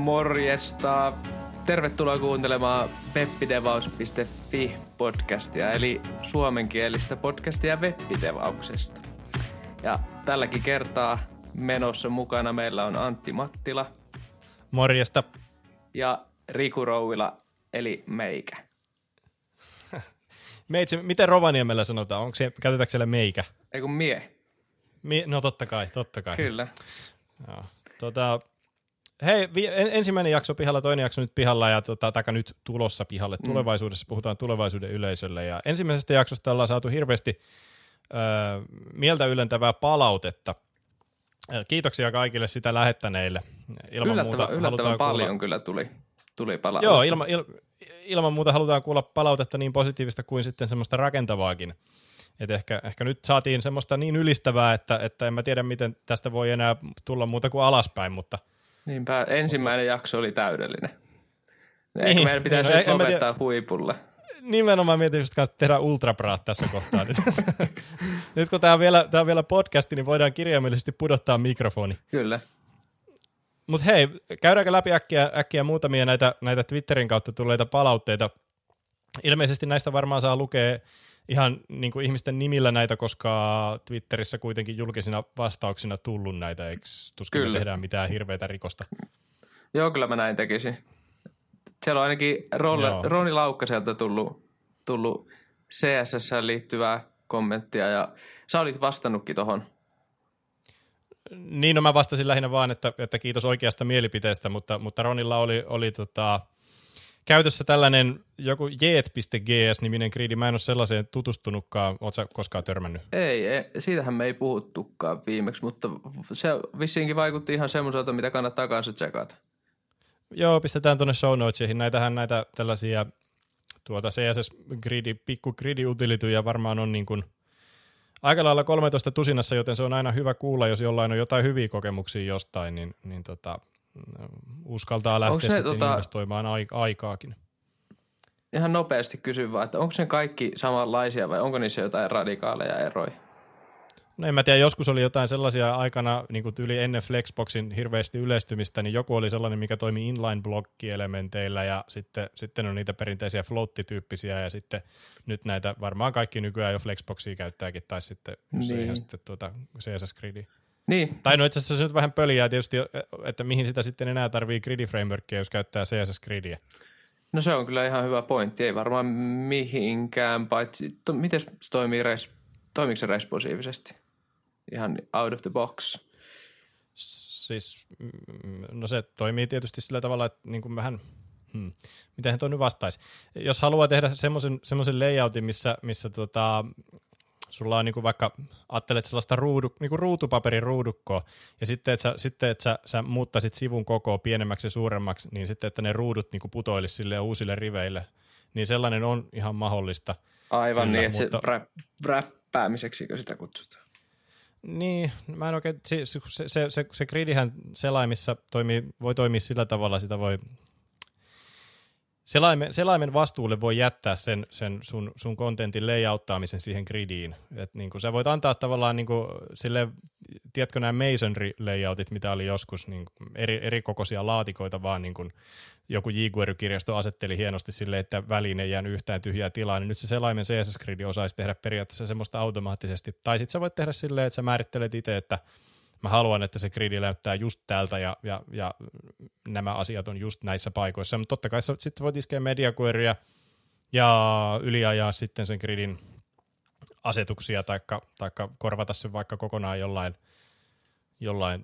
Morjesta. Tervetuloa kuuntelemaan webbidevaus.fi-podcastia, eli suomenkielistä podcastia webbidevauksesta. Ja tälläkin kertaa menossa mukana meillä on Antti Mattila. Morjesta. Ja Riku Rouvila, eli meikä. Meitsi, miten Rovaniemellä sanotaan? Onko se, käytetäänkö siellä meikä? Ei kun mie. No totta kai. Kyllä. Joo. Hei, ensimmäinen jakso pihalla, toinen jakso nyt pihalla ja nyt tulossa pihalle. Tulevaisuudessa puhutaan tulevaisuuden yleisölle. Ja ensimmäisestä jaksosta ollaan saatu hirveästi mieltä ylentävää palautetta. Kiitoksia kaikille sitä lähettäneille. Yllättävän paljon kuulla. Kyllä tuli palautetta. Joo, ilman muuta halutaan kuulla palautetta niin positiivista kuin sitten semmoista rakentavaakin. Et ehkä nyt saatiin semmoista niin ylistävää, että en mä tiedä, miten tästä voi enää tulla muuta kuin alaspäin, mutta... Niinpä, ensimmäinen jakso oli täydellinen. Ehkä meidän pitäisi nyt lopettaa huipulle. Nimenomaan mietin just kanssa, että tehdään ultrapraat tässä kohtaa nyt. Nyt kun tää on vielä podcasti, niin voidaan kirjaimellisesti pudottaa mikrofoni. Kyllä. Mut hei, käydäänkö läpi äkkiä muutamia näitä Twitterin kautta tulleita palautteita. Ilmeisesti näistä varmaan saa lukea ihan niin kuin ihmisten nimillä näitä, koska Twitterissä kuitenkin julkisina vastauksina tullut näitä, eikö tuskin tehdään mitään hirveätä rikosta? Joo, kyllä mä näin tekisin. Siellä on ainakin Roni Laukkaselta tullut CSS:ään liittyvää kommenttia, ja sä olit vastannutkin tohon. Niin, no mä vastasin lähinnä vaan, että kiitos oikeasta mielipiteestä, mutta Ronilla oli käytössä tällainen joku jeet.gs-niminen gridi. Mä en ole sellaiseen tutustunutkaan. Oot sä koskaan törmännyt? Ei, siitähän me ei puhuttukaan viimeksi, mutta se vissiinkin vaikutti ihan semmoiselta, mitä kannattaa kanssa tsekata. Joo, pistetään tuonne show notesiin. Näitä tällaisia CSS-gridi, pikku gridi-utilityjä varmaan on niin kuin aika lailla 13 tusinassa, joten se on aina hyvä kuulla, jos jollain on jotain hyviä kokemuksia jostain, niin uskaltaa lähteä sitten investoimaan aikaakin. Ihan nopeasti kysyn vaan, että onko ne kaikki samanlaisia vai onko niissä jotain radikaaleja eroja? No en mä tiedä, joskus oli jotain sellaisia aikana, niin kuin tyyli ennen Flexboxin hirveästi yleistymistä, niin joku oli sellainen, mikä toimi inline-blokkielementeillä ja sitten on niitä perinteisiä float-tyyppisiä ja sitten nyt näitä varmaan kaikki nykyään jo Flexboxia käyttääkin tai sitten, jos ei ihan sitten CSS Gridia. Niin. Tai no itse asiassa se nyt vähän pöljää tietysti, että mihin sitä sitten enää tarvii gridi-frameworkia, jos käyttää CSS-gridiä. No se on kyllä ihan hyvä pointti, ei varmaan mihinkään, paitsi miten se toimii, toimiiko se responsiivisesti? Ihan out of the box. Siis, no se toimii tietysti sillä tavalla, että niin kuin vähän... Mitenhän toi nyt vastaisi? Jos haluaa tehdä semmoisen layoutin, missä sulla on niinku vaikka, ajattelet sellaista niinku ruutupaperin ruudukkoa, ja sitten että sä muuttaisit sivun kokoa pienemmäksi ja suuremmaksi, niin sitten, että ne ruudut niinku putoilisi sille uusille riveille, niin sellainen on ihan mahdollista. Aivan kyllä, niin, että räppäämiseksikö sitä kutsutaan? Niin, mä en oikein, se gridihän selaimissa voi toimia sillä tavalla, sitä voi... Selaimen vastuulle voi jättää sen sun kontentin layouttaamisen siihen gridiin. Et niin kuin sä voit antaa tavallaan niin kuin sille, tiedätkö nämä masonry-layoutit, mitä oli joskus, niin eri kokoisia laatikoita, vaan niin kuin joku jQuery-kirjasto asetteli hienosti sille, että väliin ei jäänyt yhtään tyhjää tilaa, niin nyt se selaimen CSS-gridi osaisi tehdä periaatteessa semmoista automaattisesti. Tai sitten sä voit tehdä silleen, että sä määrittelet itse, että mä haluan, että se gridi näyttää just täältä ja nämä asiat on just näissä paikoissa. Mutta totta kai sitten voit iskeä mediaqueryä ja yliajaa sitten sen gridin asetuksia tai korvata sen vaikka kokonaan jollain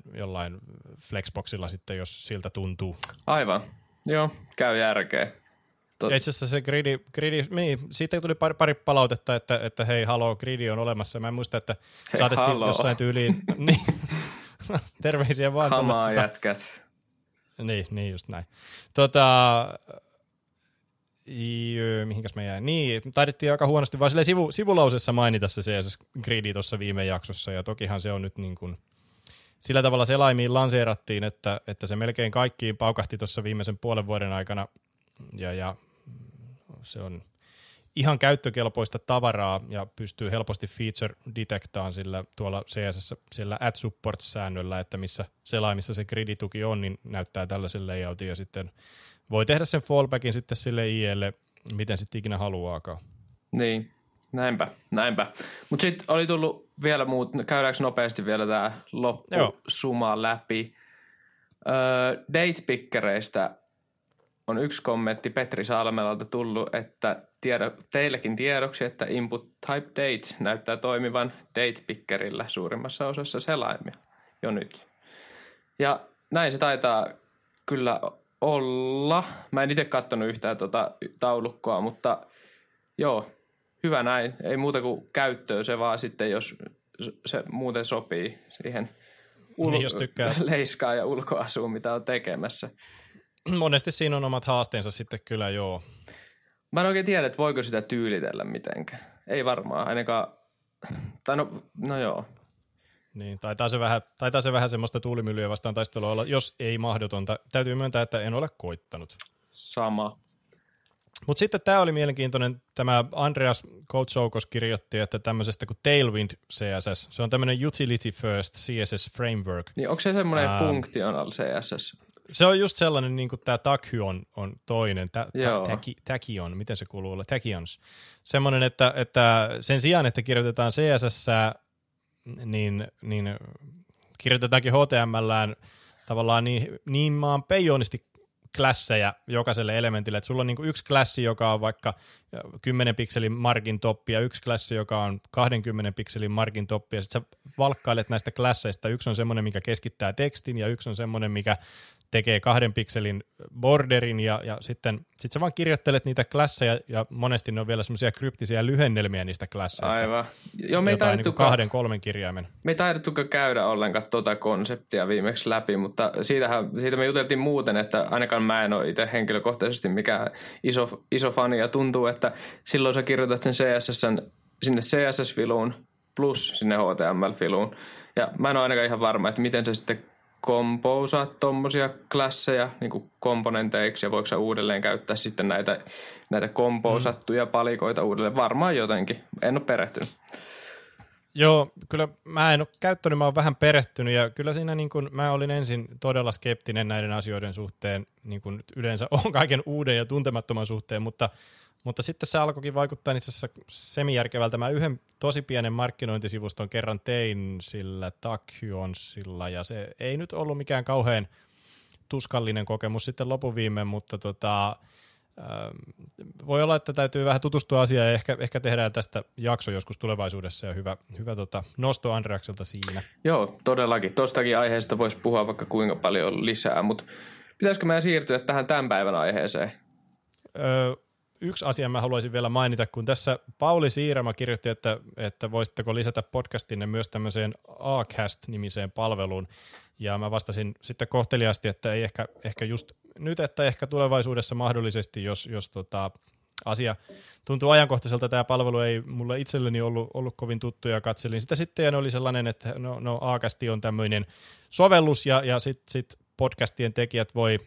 Flexboxilla sitten, jos siltä tuntuu. Aivan, joo, käy järkeä. Itse asiassa se gridi, niin, siitä tuli pari palautetta, että hei, haloo, gridi on olemassa. Mä en muista, että saatettiin jossain tyyliin. Niin, terveisiä vaan. Kamaa jätkät. Niin, just näin. Mihinkäs mä jäin? Niin, taidettiin aika huonosti vaan silleen sivulausessa mainita se CSS-gridi tuossa viime jaksossa, ja tokihan se on nyt niin kuin... Sillä tavalla selaimiin lanseerattiin, että se melkein kaikkiin paukahti tuossa viimeisen puolen vuoden aikana, ja se on ihan käyttökelpoista tavaraa ja pystyy helposti feature-detektaan sillä tuolla CSS, sillä add support-säännöllä, että missä selaimissa se gridituki on, niin näyttää tällaisen layoutin ja sitten voi tehdä sen fallbackin sitten sille IElle, miten sitten ikinä haluaakaan. Niin, näinpä. Mutta sitten oli tullut vielä muut, käydäänkö nopeasti vielä tämä loppusuma läpi. Date pickereistä on yksi kommentti Petri Salmelalta tullut, että teillekin tiedoksi, että input type date näyttää toimivan date pickerillä suurimmassa osassa selaimia jo nyt. Ja näin se taitaa kyllä olla. Mä en itse katsonut yhtään tuota taulukkoa, mutta joo, hyvä näin. Ei muuta kuin käyttöön se vaan sitten, jos se muuten sopii siihen leiskaa ja ulkoasuun, mitä on tekemässä. Monesti siinä on omat haasteensa sitten kyllä, joo. Mä en oikein tiedä, että voiko sitä tyylitellä mitenkään. Ei varmaan, ainakaan, tai no joo. Niin, taitaa se vähän semmoista tuulimyllyä vastaan taistelua olla, jos ei mahdotonta. Täytyy myöntää, että en ole koittanut. Sama. Mutta sitten tämä oli mielenkiintoinen, tämä Andreas Koutsoukos kirjoitti, että tämmöisestä kuin Tailwind CSS, se on tämmöinen utility first CSS framework. Niin onko se semmoinen functional CSS? Se on just sellainen, niin kuin tämä tachyon on toinen, tachyon, miten se kuuluu, tachyons. Semmoinen, että sen sijaan, että kirjoitetaan CSS, niin kirjoitetaankin HTMLään tavallaan niin maan peijonisti klassejä jokaiselle elementille. Että sulla on niin kuin yksi klassi, joka on vaikka 10 pikselin margin toppi ja yksi klassi, joka on 20 pikselin margin toppi ja sitten sä valkkailet näistä klasseista. Yksi on semmoinen, mikä keskittää tekstin ja yksi on semmoinen, mikä tekee 2 pikselin borderin ja sitten sä vaan kirjoittelet niitä klasseja ja monesti ne on vielä semmoisia kryptisiä lyhennelmiä niistä klasseista. Aivan. Joo, me ei taidettu niin 2-3 kirjaimen. Me ei taidettukaan käydä ollenkaan tuota konseptia viimeksi läpi, mutta siitä me juteltiin muuten, että ainakaan mä en ole itse henkilökohtaisesti mikään iso fani ja tuntuu, että silloin sä kirjoitat sen CSS:n sinne CSS-filuun plus sinne HTML-filuun ja mä en ole ainakaan ihan varma, että miten se sitten komposaat tuommoisia klasseja niin komponenteiksi ja voiko sä uudelleen käyttää sitten näitä komposattuja palikoita uudelleen? Varmaan jotenkin. En ole perehtynyt. Joo, kyllä mä en ole käyttänyt, mä oon vähän perehtynyt ja kyllä siinä niin kuin, mä olin ensin todella skeptinen näiden asioiden suhteen, niin kuin yleensä on kaiken uuden ja tuntemattoman suhteen, mutta sitten se alkoikin vaikuttaa itse asiassa semijärkevältä. Mä yhden tosi pienen markkinointisivuston kerran tein sillä tachyonsilla ja se ei nyt ollut mikään kauhean tuskallinen kokemus sitten lopuviimeen, mutta voi olla, että täytyy vähän tutustua asiaan ja ehkä tehdään tästä jakso joskus tulevaisuudessa ja hyvä nosto Andreakselta siinä. Joo, todellakin. Tuostakin aiheesta voisi puhua vaikka kuinka paljon lisää, mutta pitäisikö meidän siirtyä tähän tämän päivän aiheeseen? Yksi asia mä haluaisin vielä mainita, kun tässä Pauli Siirama kirjoitti, että voisitteko lisätä podcastinne myös tämmöiseen Acast-nimiseen palveluun, ja mä vastasin sitten kohteliaasti, että ei ehkä just nyt, että ehkä tulevaisuudessa mahdollisesti, jos asia tuntuu ajankohtaiselta, tämä palvelu ei mulle itselleni ollut kovin tuttu, ja katselin sitä sitten, ja ne oli sellainen, että no Acast on tämmöinen sovellus, ja sit podcastien tekijät voi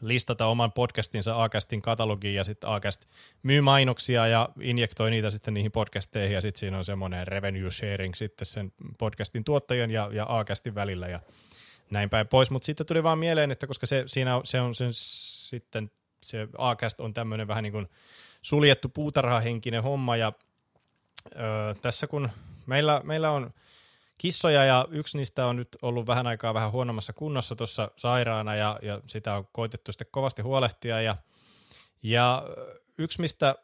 listata oman podcastinsa Acastin katalogiin ja sitten Acast myy mainoksia ja injektoi niitä sitten niihin podcasteihin ja sitten siinä on semmoinen revenue sharing sitten sen podcastin tuottajan ja Acastin välillä ja näin päin pois, mutta sitten tuli vaan mieleen, että koska se Acast on tämmöinen vähän niin kuin suljettu puutarhahenkinen homma ja tässä kun meillä on kissoja ja yksi niistä on nyt ollut vähän aikaa vähän huonommassa kunnossa tuossa sairaana ja sitä on koitettu sitten kovasti huolehtia ja yksi mistä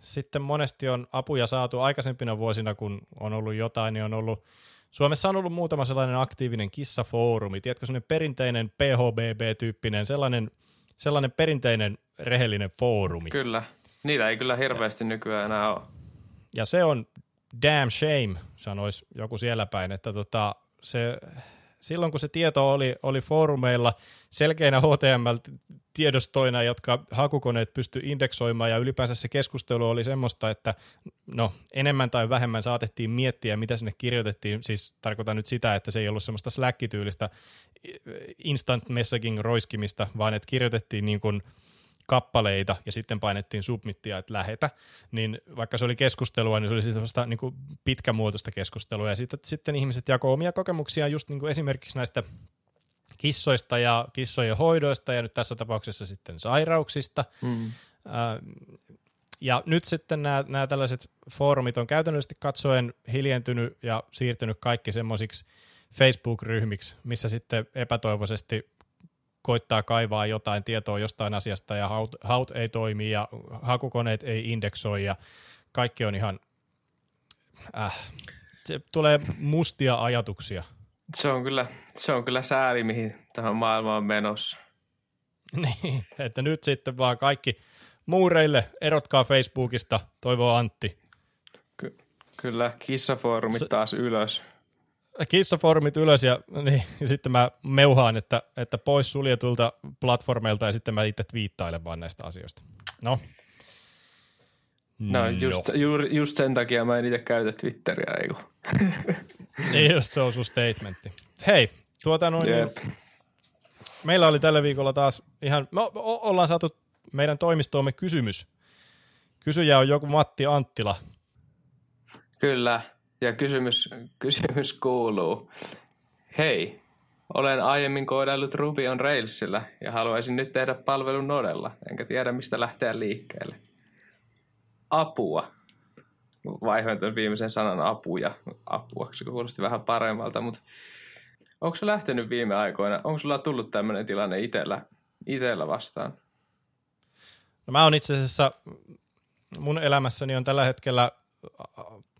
sitten monesti on apuja saatu aikaisempina vuosina kun on ollut jotain, niin on ollut Suomessa on ollut muutama sellainen aktiivinen kissafoorumi, tiedätkö sellainen perinteinen PHBB-tyyppinen sellainen perinteinen rehellinen foorumi. Kyllä, niitä ei kyllä hirveästi nykyään enää ole. Ja se on damn shame, sanoisi joku siellä päin, että silloin kun se tieto oli foorumeilla selkeinä HTML-tiedostoina, jotka hakukoneet pysty indeksoimaan ja ylipäänsä se keskustelu oli semmoista, että no enemmän tai vähemmän saatettiin miettiä, mitä sinne kirjoitettiin, siis tarkoitan nyt sitä, että se ei ollut semmoista Slack-tyylistä instant messaging roiskimista, vaan että kirjoitettiin niin kuin kappaleita ja sitten painettiin submittia, että lähetä, niin vaikka se oli keskustelua, niin se oli sellaista niin kuin pitkämuotoista keskustelua ja sitten ihmiset jakoi omia kokemuksia just niin kuin esimerkiksi näistä kissoista ja kissojen hoidoista ja nyt tässä tapauksessa sitten sairauksista. Mm. Ja nyt sitten nämä tällaiset foorumit on käytännöllisesti katsoen hiljentynyt ja siirtynyt kaikki semmoisiksi Facebook-ryhmiksi, missä sitten epätoivoisesti koittaa kaivaa jotain tietoa jostain asiasta ja haut ei toimi ja hakukoneet ei indeksoi ja kaikki on ihan, se tulee mustia ajatuksia. Se on kyllä sääli, mihin tähän maailmaan on menossa. Niin, että nyt sitten vaan kaikki muureille, erotkaa Facebookista, toivoo Antti. Kyllä, kissafoorumit taas ylös. Kissafoorumit ylös ja sitten mä meuhaan, että pois suljetulta platformeilta ja sitten mä itse twiittailen vaan näistä asioista. No. Just sen takia mä en itse käytä Twitteriä, eiku. Niin just se on sun statementti. Hei, meillä oli tällä viikolla taas ihan, me ollaan saatu meidän toimistoomme kysymys. Kysyjä on joku Matti Anttila. Kyllä, ja kysymys kuuluu. Hei, olen aiemmin koodaillut Ruby on Railsilla ja haluaisin nyt tehdä palvelun Nodella, enkä tiedä mistä lähteä liikkeelle. Apua. Vaihoin tämän viimeisen sanan apua, koska kuulosti vähän paremmalta, mutta onko se lähtenyt viime aikoina? Onko sulla tullut tämmöinen tilanne itsellä vastaan? No mä oon itse asiassa, mun elämässäni on tällä hetkellä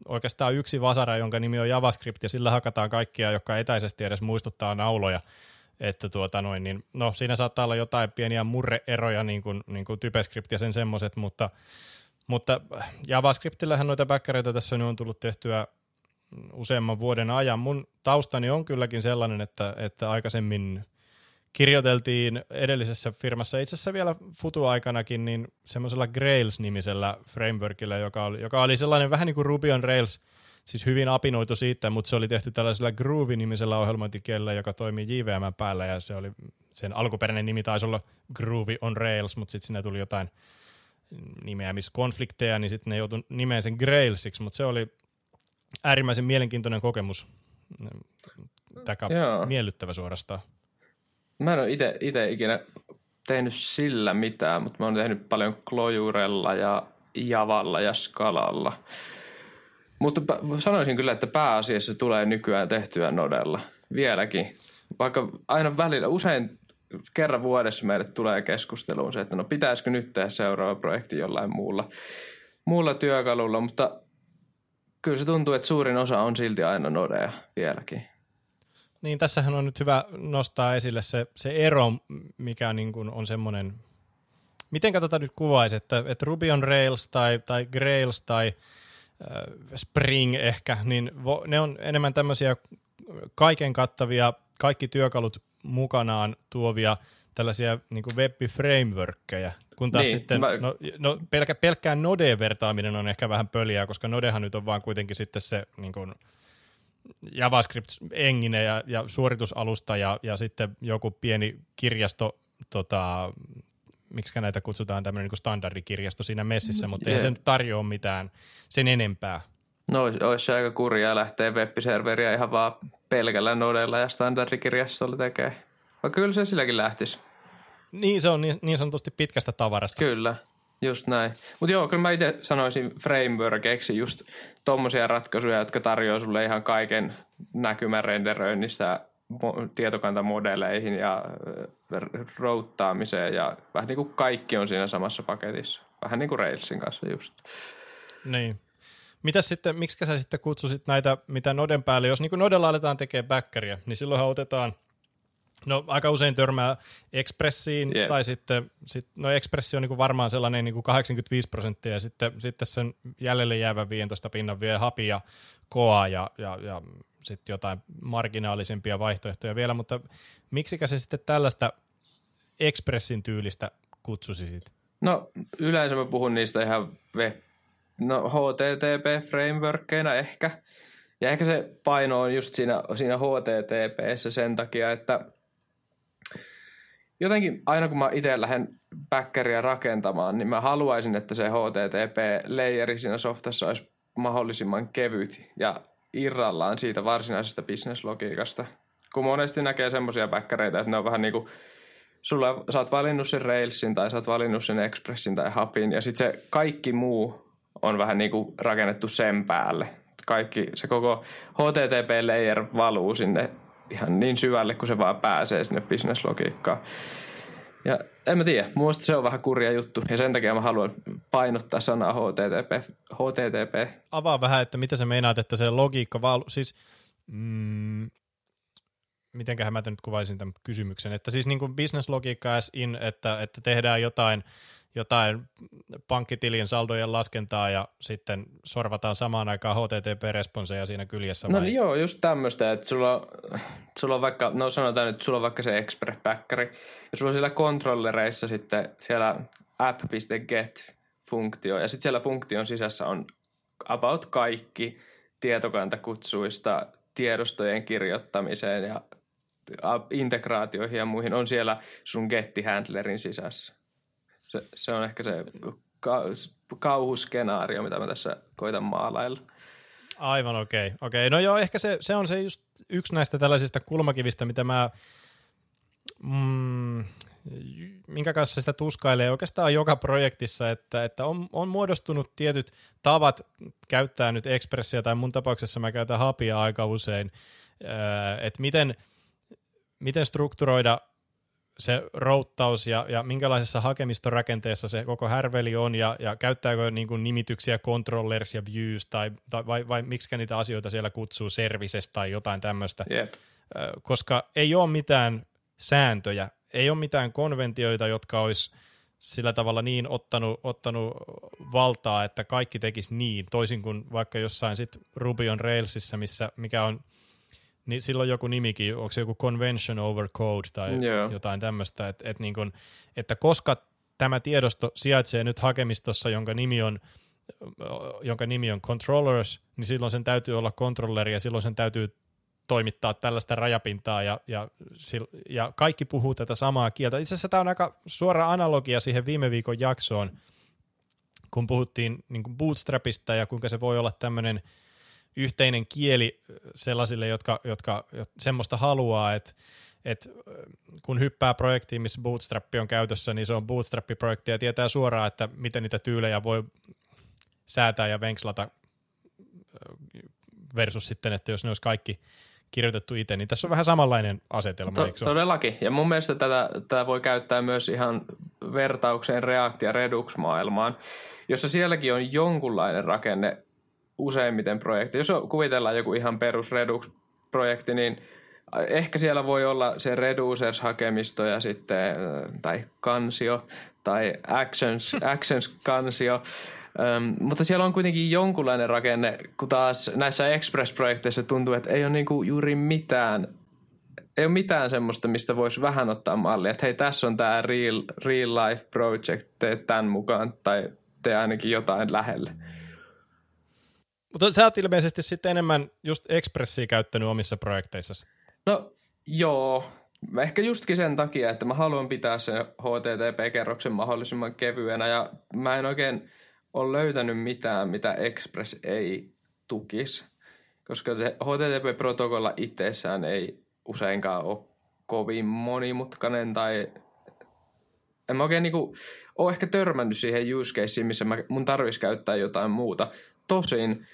oikeastaan yksi vasara, jonka nimi on JavaScript, ja sillä hakataan kaikkia, jotka etäisesti edes muistuttaa nauloja. Että siinä saattaa olla jotain pieniä murreeroja, niin kuin TypeScript ja sen semmoiset, mutta JavaScriptillähän noita backereita tässä on tullut tehtyä useamman vuoden ajan. Mun taustani on kylläkin sellainen, että aikaisemmin kirjoiteltiin edellisessä firmassa, itse asiassa vielä futuaikanakin, niin semmoisella Grails-nimisellä frameworkilla, joka oli sellainen vähän niin kuin Ruby on Rails, siis hyvin apinoitu siitä, mutta se oli tehty tällaisella Groovy-nimisellä ohjelmointikielellä, joka toimii JVM päällä, ja se oli, sen alkuperäinen nimi taisi olla Groovy on Rails, mutta sitten siinä tuli jotain nimeämiskonflikteja, niin sitten ne joutui nimeen sen Grailsiksi, mutta se oli äärimmäisen mielenkiintoinen kokemus, miellyttävä suorastaan. Mä en ole itse ikinä tehnyt sillä mitään, mutta mä oon tehnyt paljon Clojurella ja Javalla ja Scalalla. Mutta sanoisin kyllä, että pääasiassa tulee nykyään tehtyä Nodella vieläkin. Vaikka aina välillä, usein kerran vuodessa meille tulee keskusteluun se, että no pitäisikö nyt tehdä seuraava projekti jollain muulla työkalulla, mutta kyllä se tuntuu, että suurin osa on silti aina Nodea vieläkin. Niin, tässähän on nyt hyvä nostaa esille se ero, mikä niin kuin on semmoinen, miten nyt kuvaisi, että Ruby on Rails tai Grails tai Spring ehkä, niin ne on enemmän tämmöisiä kaiken kattavia, kaikki työkalut mukanaan tuovia tällaisia niin kuin web-frameworkkejä, kun taas niin, sitten pelkkään Nodeen vertaaminen on ehkä vähän pöliä, koska Nodehan nyt on vaan kuitenkin sitten se niin kuin JavaScript-engine ja suoritusalusta ja sitten joku pieni kirjasto, miksikä näitä kutsutaan, tämmöinen niin standardikirjasto siinä messissä, mutta ei sen tarjoa mitään sen enempää. No olisi se aika kurjaa lähteä web-serveriä ihan vaan pelkällä Nodella ja standardikirjastolla tekee. Vaikka kyllä se silläkin lähtisi. Niin, se on niin sanotusti pitkästä tavarasta. Kyllä. Just näin. Mutta joo, kyllä mä itse sanoisin frameworkeiksi just tommosia ratkaisuja, jotka tarjoaa sulle ihan kaiken näkymän renderöinnistä tietokantamodeleihin ja routtaamiseen ja vähän niin kuin kaikki on siinä samassa paketissa. Vähän niin kuin Railsin kanssa just. Niin. Mitäs sitten, miksikä sä sitten kutsusit näitä, mitä Noden päälle, jos niin kuin Nodella aletaan tekemään backeria, niin silloinhan otetaan aika usein törmää Expressiin, tai sitten, Expressi on niin kuin varmaan sellainen niin kuin 85% ja sitten sen jäljelle jäävän 15% vie Hapi ja Koa ja sitten jotain marginaalisempia vaihtoehtoja vielä, mutta miksikä se sitten tällaista Expressin tyylistä kutsusisit? No yleensä mä puhun niistä ihan HTTP-frameworkkeina ehkä, ja ehkä se paino on just siinä HTTP:ssä sen takia, että jotenkin aina kun mä itse lähden backeria rakentamaan, niin mä haluaisin, että se HTTP-layeri siinä softassa olisi mahdollisimman kevyt ja irrallaan siitä varsinaisesta business-logiikasta. Kun monesti näkee semmoisia backereita, että ne on vähän niin kuin sä oot valinnut sen Railsin tai sä oot valinnut sen Expressin tai Hapin ja sitten se kaikki muu on vähän niin kuin rakennettu sen päälle. Kaikki, se koko HTTP-layer valuu sinne ihan niin syvälle, kun se vaan pääsee sinne business-logiikkaan. Ja en mä tiedä, muista se on vähän kurja juttu ja sen takia mä haluan painottaa sanaa HTTP. Avaa vähän, että mitä sä meinaat, että se logiikka valuu, siis... Mitenköhän mä nyt kuvaisin tämän kysymyksen, että siis niin kuin business-logiikka as in, että tehdään jotain pankkitilin saldojen laskentaa ja sitten sorvataan samaan aikaan HTTP-responseja siinä kyljessä. No vai? Joo, just tämmöistä, että sulla on vaikka, no sanotaan nyt, sulla on vaikka se Express-backeri ja sulla on siellä kontrollereissa sitten siellä app.get-funktio ja sitten siellä funktion sisässä on about kaikki tietokantakutsuista tiedostojen kirjoittamiseen ja integraatioihin ja muihin on siellä sun gettihandlerin sisässä. Se on ehkä se kauhuskenaario, mitä mä tässä koitan maalailla. Aivan okei. No joo, ehkä se on se just yksi näistä tällaisista kulmakivistä, mitä mä, minkä kanssa sitä tuskailee oikeastaan joka projektissa, että on muodostunut tietyt tavat käyttää nyt Expressia tai mun tapauksessa mä käytän Hapia aika usein, että miten strukturoida se routtaus ja minkälaisessa hakemistorakenteessa se koko härveli on ja käyttääkö niin kuin nimityksiä controllers ja views tai vai miksikä niitä asioita siellä kutsuu services tai jotain tämmöistä, yep. Koska ei ole mitään sääntöjä, ei ole mitään konventioita, jotka olisi sillä tavalla niin ottanut valtaa, että kaikki tekisi niin, toisin kuin vaikka jossain sit Ruby on Railsissa, mikä on, niin silloin joku nimikin, onko se joku convention over code tai jotain tämmöistä, että koska tämä tiedosto sijaitsee nyt hakemistossa, jonka nimi on controllers, niin silloin sen täytyy olla controlleri ja silloin sen täytyy toimittaa tällaista rajapintaa ja kaikki puhuu tätä samaa kieltä. Itse asiassa tämä on aika suora analogia siihen viime viikon jaksoon, kun puhuttiin niin kuin bootstrapista ja kuinka se voi olla tämmöinen yhteinen kieli sellaisille, jotka semmoista haluaa, että kun hyppää projektiin, missä bootstrap on käytössä, niin se on bootstrap-projekti ja tietää suoraan, että miten niitä tyylejä voi säätää ja venkslata versus sitten, että jos ne olisi kaikki kirjoitettu itse, niin tässä on vähän samanlainen asetelma. Todellakin, ja mun mielestä tätä voi käyttää myös ihan vertaukseen React- ja Redux-maailmaan, jossa sielläkin on jonkunlainen rakenne useimmiten projekti. Jos kuvitellaan joku ihan perus Redux-projekti, niin ehkä siellä voi olla se reducers-hakemisto ja sitten, tai kansio, tai actions-kansio, mutta siellä on kuitenkin jonkunlainen rakenne, kun taas näissä Express-projekteissa tuntuu, että ei ole niinku juuri mitään, ei ole mitään semmoista, mistä voisi vähän ottaa mallia, että hei, tässä on tämä real life project, tee tämän mukaan tai tee ainakin jotain lähelle. Mutta sä oot ilmeisesti sitten enemmän just Expressia käyttänyt omissa projekteissasi. No joo, ehkä justkin sen takia, että mä haluan pitää sen HTTP-kerroksen mahdollisimman kevyenä ja mä en oikein on löytänyt mitään, mitä Express ei tukisi, koska se HTTP-protokolla itsessään ei useinkaan ole kovin monimutkainen tai en mä oikein niinku ole ehkä törmännyt siihen use caseen, missä mun tarvitsisi käyttää jotain muuta. Tosin,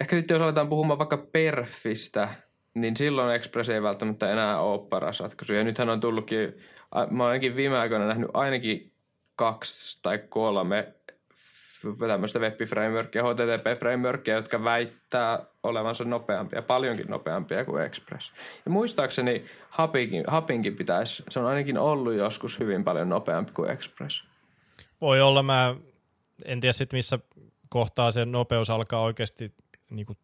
ehkä sitten jos aletaan puhumaan vaikka perfistä, niin silloin Express ei välttämättä enää ole paras ratkaisu. Ja nythän on tullutkin, mä oon ainakin viime aikoina nähnyt ainakin 2 tai 3 tämmöistä web-frameworkia, HTTP-frameworkia, jotka väittää olevansa nopeampia, paljonkin nopeampia kuin Express. Ja muistaakseni Hapinkin pitäisi, se on ainakin ollut joskus hyvin paljon nopeampi kuin Express. Voi olla, mä en tiedä sitten missä kohtaa se nopeus alkaa oikeasti, niin kuin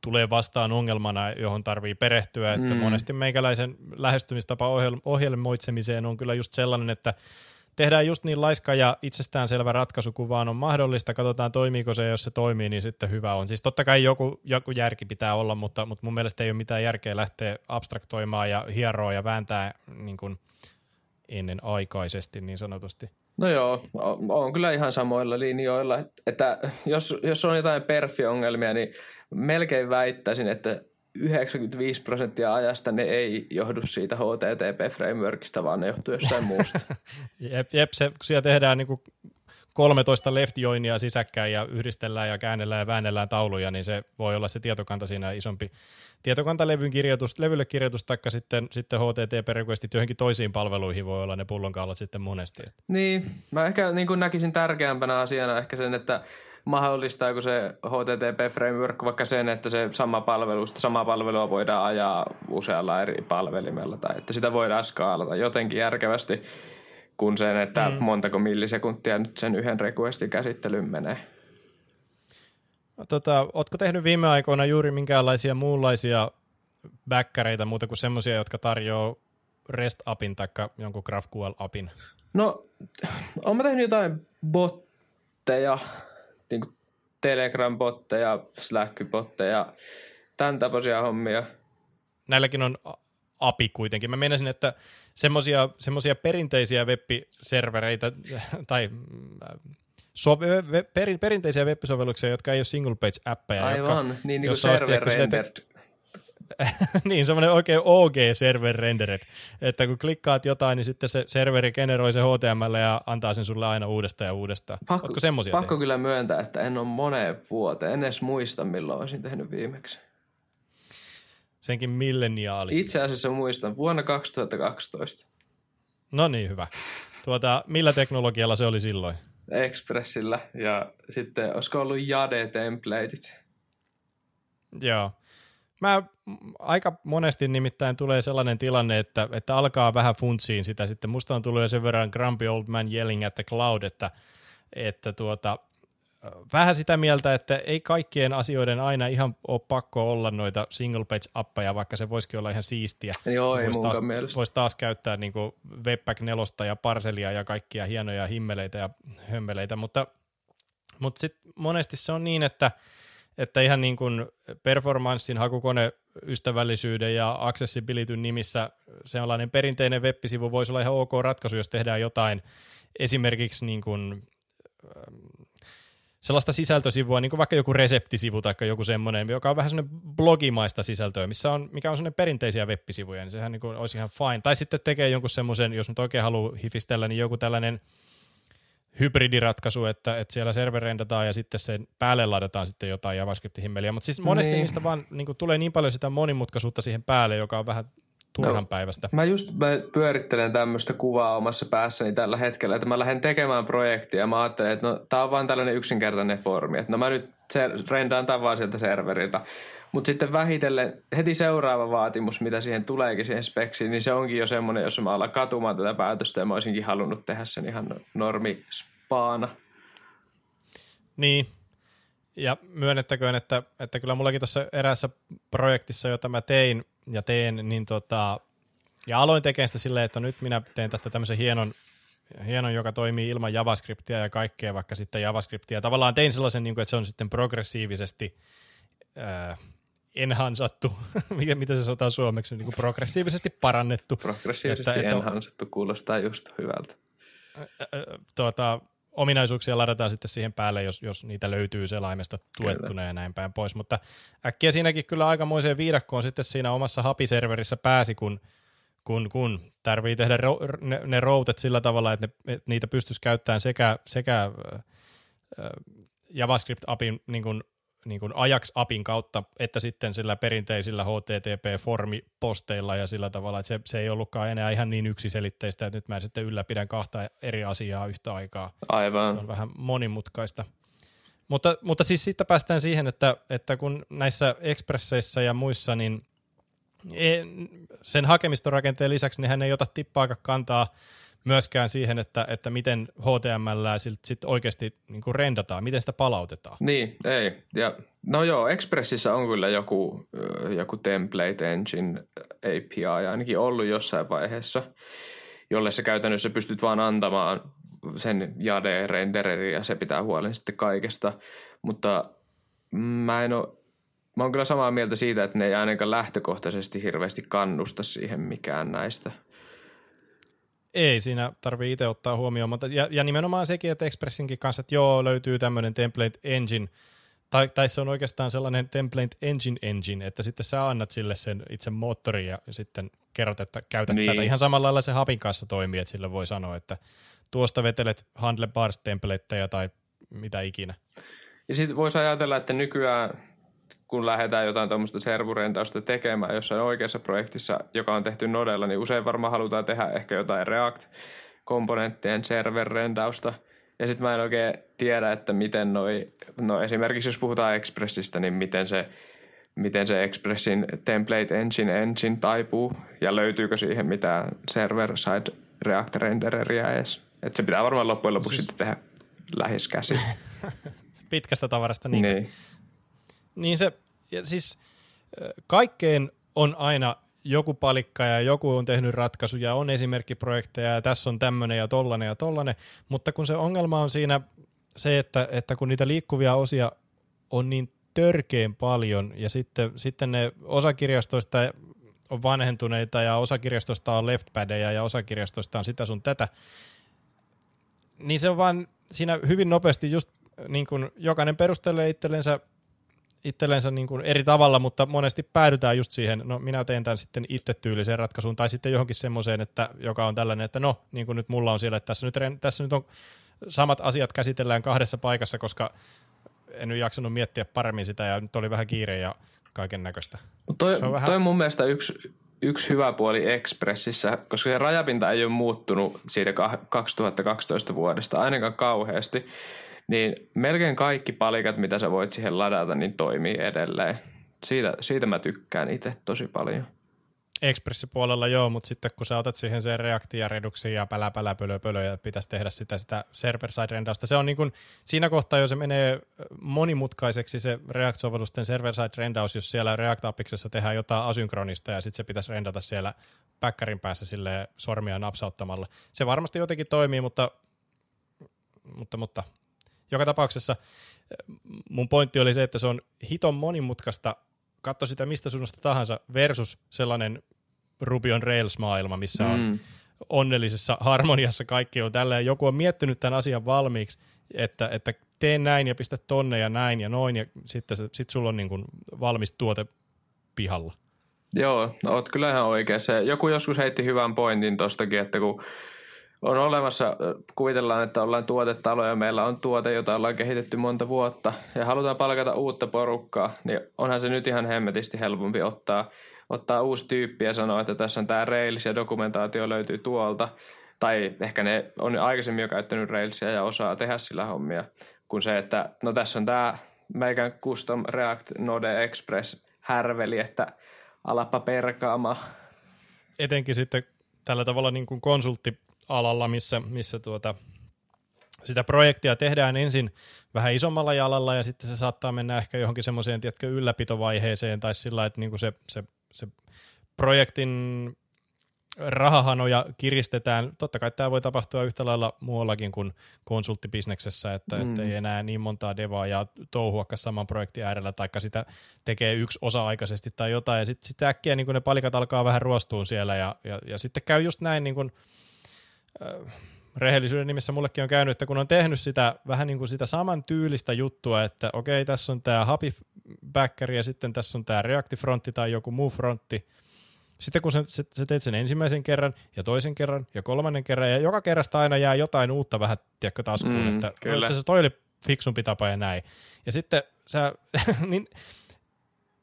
tulee vastaan ongelmana, johon tarvii perehtyä, että monesti meikäläisen lähestymistapa ohjelmoitsemiseen on kyllä just sellainen, että tehdään just niin laiska ja itsestäänselvä ratkaisu, kun vaan on mahdollista. Katsotaan, toimiiko se, ja jos se toimii, niin sitten hyvä on. Siis totta kai joku järki pitää olla, mutta mun mielestä ei ole mitään järkeä lähteä abstraktoimaan ja hieroa ja vääntää niin kuin ennenaikaisesti niin sanotusti. No joo, on kyllä ihan samoilla linjoilla, että jos on jotain perfiongelmia, niin melkein väittäisin, että 95% ajasta ne ei johdu siitä HTTP-frameworkista, vaan ne johtuu jostain muusta. Jep, siellä tehdään niinku 13 left joinia sisäkkäin ja yhdistellään ja käännellään ja väännellään tauluja, niin se voi olla se tietokanta siinä isompi tietokantalevyn kirjoitus, levylle kirjoitus, taikka sitten HTTP-requestit johonkin toisiin palveluihin voi olla ne pullonkaulat sitten monesti. Niin, mä ehkä niin kuin näkisin tärkeämpänä asiana ehkä sen, että mahdollistaako se HTTP-framework vaikka sen, että se sama palvelua voidaan ajaa usealla eri palvelimella tai että sitä voidaan skaalata jotenkin järkevästi kuin sen, että montako millisekuntia nyt sen yhden requestin käsittelyyn menee. Ootko tehnyt viime aikoina juuri minkäänlaisia muunlaisia bäkkäreitä muuta kuin semmoisia, jotka tarjoaa REST-apin tai jonkun GraphQL-apin? No, oon mä tehnyt jotain botteja, niin kuin Telegram-botteja, Slack-botteja, tämän tapaisia hommia. Näilläkin on API kuitenkin. Mä meinasin, että semmoisia perinteisiä web-servereitä tai perinteisiä web-sovelluksia, jotka ei ole single page appeja. Aivan, jotka, niin kuin server rendered. Niin, semmoinen oikein OG server rendered, että kun klikkaat jotain, niin sitten se serveri generoi se HTML ja antaa sen sulle aina uudestaan ja uudestaan. Ootko semmoisia? Pakko kyllä myöntää, että en ole moneen vuoteen, en edes muista milloin olisin tehnyt viimeksi. Senkin milleniaali. Itse asiassa muistan, vuonna 2012. No niin, hyvä. Millä teknologialla se oli silloin? Expressillä ja sitten olisiko ollut Jade-templateit? Joo. Mä aika monesti nimittäin tulee sellainen tilanne, että alkaa vähän funtsiin sitä. Sitten musta on tullut jo sen verran grumpy old man yelling at the cloud, että vähän sitä mieltä, että ei kaikkien asioiden aina ihan ole pakko olla noita single page appeja, vaikka se voisikin olla ihan siistiä. Joo, ei voisi taas käyttää niin kuin Webpack 4 ja Parselia ja kaikkia hienoja himmeleitä ja hömmeleitä, mutta sitten monesti se on niin, että ihan niin kuin performanssin, hakukoneystävällisyyden ja accessibilityn nimissä sellainen perinteinen web-sivu voisi olla ihan ok ratkaisu, jos tehdään jotain esimerkiksi niin kuin sellaista sisältösivua, niin kuin vaikka joku reseptisivu tai joku semmoinen, joka on vähän semmoinen blogimaista sisältöä, mikä on semmoinen perinteisiä web-sivuja, niin sehän niin kuin olisi ihan fine. Tai sitten tekee jonkun semmoisen, jos nyt oikein haluaa hifistellä, niin joku tällainen hybridiratkaisu, että siellä server rendataan ja sitten sen päälle ladataan sitten jotain JavaScript-himmeliä. Mutta siis monesti niistä vaan niin kuin tulee niin paljon sitä monimutkaisuutta siihen päälle, joka on vähän turhan päivästä. Mä pyörittelen tämmöistä kuvaa omassa päässäni tällä hetkellä, että mä lähden tekemään projektia ja mä ajattelen, että tää on vaan tällainen yksinkertainen formi, että mä nyt rendaan tämän vaan sieltä serveriltä. Mutta sitten vähitellen heti seuraava vaatimus, mitä siihen tuleekin siihen speksiin, niin se onkin jo semmoinen, jossa mä alan katumaan tätä päätöstä ja mä olisinkin halunnut tehdä sen ihan normispaana. Niin. Ja myönnettäköön, että kyllä mullakin tuossa eräässä projektissa, jota mä tein, niin ja aloin tekemään sitä silleen, että nyt minä teen tästä tämmöisen hienon, joka toimii ilman JavaScriptia ja kaikkea, vaikka sitten JavaScriptia. Tavallaan tein sellaisen, niin kuin, että se on sitten progressiivisesti enhansattu, mitä se sanotaan suomeksi, niin kuin progressiivisesti parannettu. Progressiivisesti että enhansattu kuulostaa just hyvältä. Ominaisuuksia ladataan sitten siihen päälle, jos niitä löytyy selaimesta tuettuna ja näin päin pois, mutta äkkiä siinäkin kyllä aikamoiseen viidakkoon sitten siinä omassa Hapi-serverissä pääsi, kun tarvii tehdä ne routet sillä tavalla, että niitä pystyisi käyttämään sekä JavaScript-apin niin kuin Ajax-apin kautta, että sitten sillä perinteisillä HTTP-formiposteilla ja sillä tavalla, että se ei ollutkaan enää ihan niin yksiselitteistä, että nyt mä sitten ylläpidän kahta eri asiaa yhtä aikaa. Aivan. Se on vähän monimutkaista. Mutta siis sitten päästään siihen, että kun näissä Expresseissä ja muissa, niin sen hakemistorakenteen lisäksi nehän ei ota tippaakaan kantaa myöskään siihen, että miten HTML:ää sit oikeasti niin rendataan, miten sitä palautetaan. Niin, ei. Ja, no joo, Expressissä on kyllä joku template engine API ainakin ollut jossain vaiheessa, jolle sä käytännössä pystyt vaan antamaan sen Jade-renderin ja se pitää huolen sitten kaikesta. Mutta mä oon kyllä samaa mieltä siitä, että ne ei ainakaan lähtökohtaisesti hirveästi kannusta siihen mikään näistä. Ei, siinä tarvii itse ottaa huomioon, mutta ja nimenomaan sekin, että Expressinkin kanssa, että joo, löytyy tämmöinen template engine, tai se on oikeastaan sellainen template engine, että sitten sä annat sille sen itse moottorin ja sitten kerrot, että käytä tätä. Ihan samalla lailla se Hapin kanssa toimii, että sille voi sanoa, että tuosta vetelet handlebars-templetejä tai mitä ikinä. Ja sitten voisi ajatella, että nykyään, kun lähdetään jotain tuommoista servurendausta tekemään jossain oikeassa projektissa, joka on tehty Nodella, niin usein varmaan halutaan tehdä ehkä jotain React-komponenttien server-rendausta. Ja sitten mä en oikein tiedä, että miten no esimerkiksi jos puhutaan Expressistä, niin miten se Expressin template engine taipuu ja löytyykö siihen mitään server-side React-rendereriä edes. Että se pitää varmaan loppujen lopuksi sitten tehdä lähes käsin. Pitkästä tavarasta niin. Niin se, siis kaikkeen on aina joku palikka ja joku on tehnyt ratkaisuja, on esimerkkiprojekteja ja tässä on tämmöinen ja tollainen, mutta kun se ongelma on siinä se, että kun niitä liikkuvia osia on niin törkeen paljon ja sitten ne osakirjastoista on vanhentuneita ja osakirjastoista on leftpadejä ja osakirjastoista on sitä sun tätä, niin se on vaan siinä hyvin nopeasti just niin kuin jokainen perustelee itsellensä niin kuin eri tavalla, mutta monesti päädytään just siihen, no minä teen tämän sitten itse tyyliseen ratkaisuun, tai sitten johonkin semmoiseen, että joka on tällainen, että no, niin kuin nyt mulla on siellä, että tässä nyt on samat asiat käsitellään kahdessa paikassa, koska en nyt jaksanut miettiä paremmin sitä, ja nyt oli vähän kiire ja kaiken näköistä. Toi on mun mielestä yksi hyvä puoli Expressissä, koska se rajapinta ei ole muuttunut siitä 2012 vuodesta, ainakaan kauheasti, niin melkein kaikki palikat, mitä sä voit siihen ladata, niin toimii edelleen. Siitä mä tykkään itse tosi paljon. Expressipuolella joo, mutta sitten kun sä otat siihen sen Reactin ja Reduxin ja pölö ja pitäisi tehdä sitä server-side-rendausta. Se on niin kuin siinä kohtaa, jos se menee monimutkaiseksi se React-sovellusten server-side-rendaus, jos siellä React-appiksessa tehdään jotain asynkronista ja sitten se pitäisi rendata siellä päkkärin päässä sille sormia napsauttamalla. Se varmasti jotenkin toimii, mutta joka tapauksessa mun pointti oli se, että se on hiton monimutkaista, katso sitä mistä suunnasta tahansa, versus sellainen Ruby on Rails-maailma, missä on onnellisessa harmoniassa kaikki on tällä, ja joku on miettinyt tämän asian valmiiksi, että tee näin ja pistä tonne ja näin ja noin, ja sitten sulla on niin kuin valmis tuote pihalla. Joo, oot kyllä ihan oikeassa. Joku joskus heitti hyvän pointin tostakin, että kun on olemassa, kuvitellaan, että ollaan tuotetalo ja meillä on tuote, jota ollaan kehitetty monta vuotta ja halutaan palkata uutta porukkaa, niin onhan se nyt ihan hemmetisti helpompi ottaa uusi tyyppi ja sanoa, että tässä on tämä Rails ja dokumentaatio löytyy tuolta. Tai ehkä ne on aikaisemmin jo käyttänyt Railsia ja osaa tehdä sillä hommia, kun se, että no tässä on tämä meikän custom React Node Express härveli, että alappa perkaamaan. Etenkin sitten tällä tavalla niin kuin konsultti alalla, missä sitä projektia tehdään ensin vähän isommalla jalalla ja sitten se saattaa mennä ehkä johonkin semmoiseen ylläpitovaiheeseen tai sillä, että niinku se projektin rahahanoja kiristetään. Totta kai tämä voi tapahtua yhtä lailla muuallakin kuin konsulttibisneksessä, että ei enää niin montaa devaa ja touhuakka saman projektin äärellä, taikka sitä tekee yksi osa-aikaisesti tai jotain. Ja sitten äkkiä niin ne palikat alkaa vähän ruostuun siellä ja sitten käy just näin niin kuin rehellisyyden nimissä mullekin on käynyt, että kun on tehnyt sitä vähän niin kuin sitä saman tyylistä juttua, että okei, tässä on tämä Hapi-backeri ja sitten tässä on tämä React-frontti tai joku muu frontti. Sitten kun sä teet sen ensimmäisen kerran ja toisen kerran ja kolmannen kerran ja joka kerrasta aina jää jotain uutta vähän, tiedätkö, taskuun, että se toi oli fiksumpi tapa ja näin. Ja sitten sä niin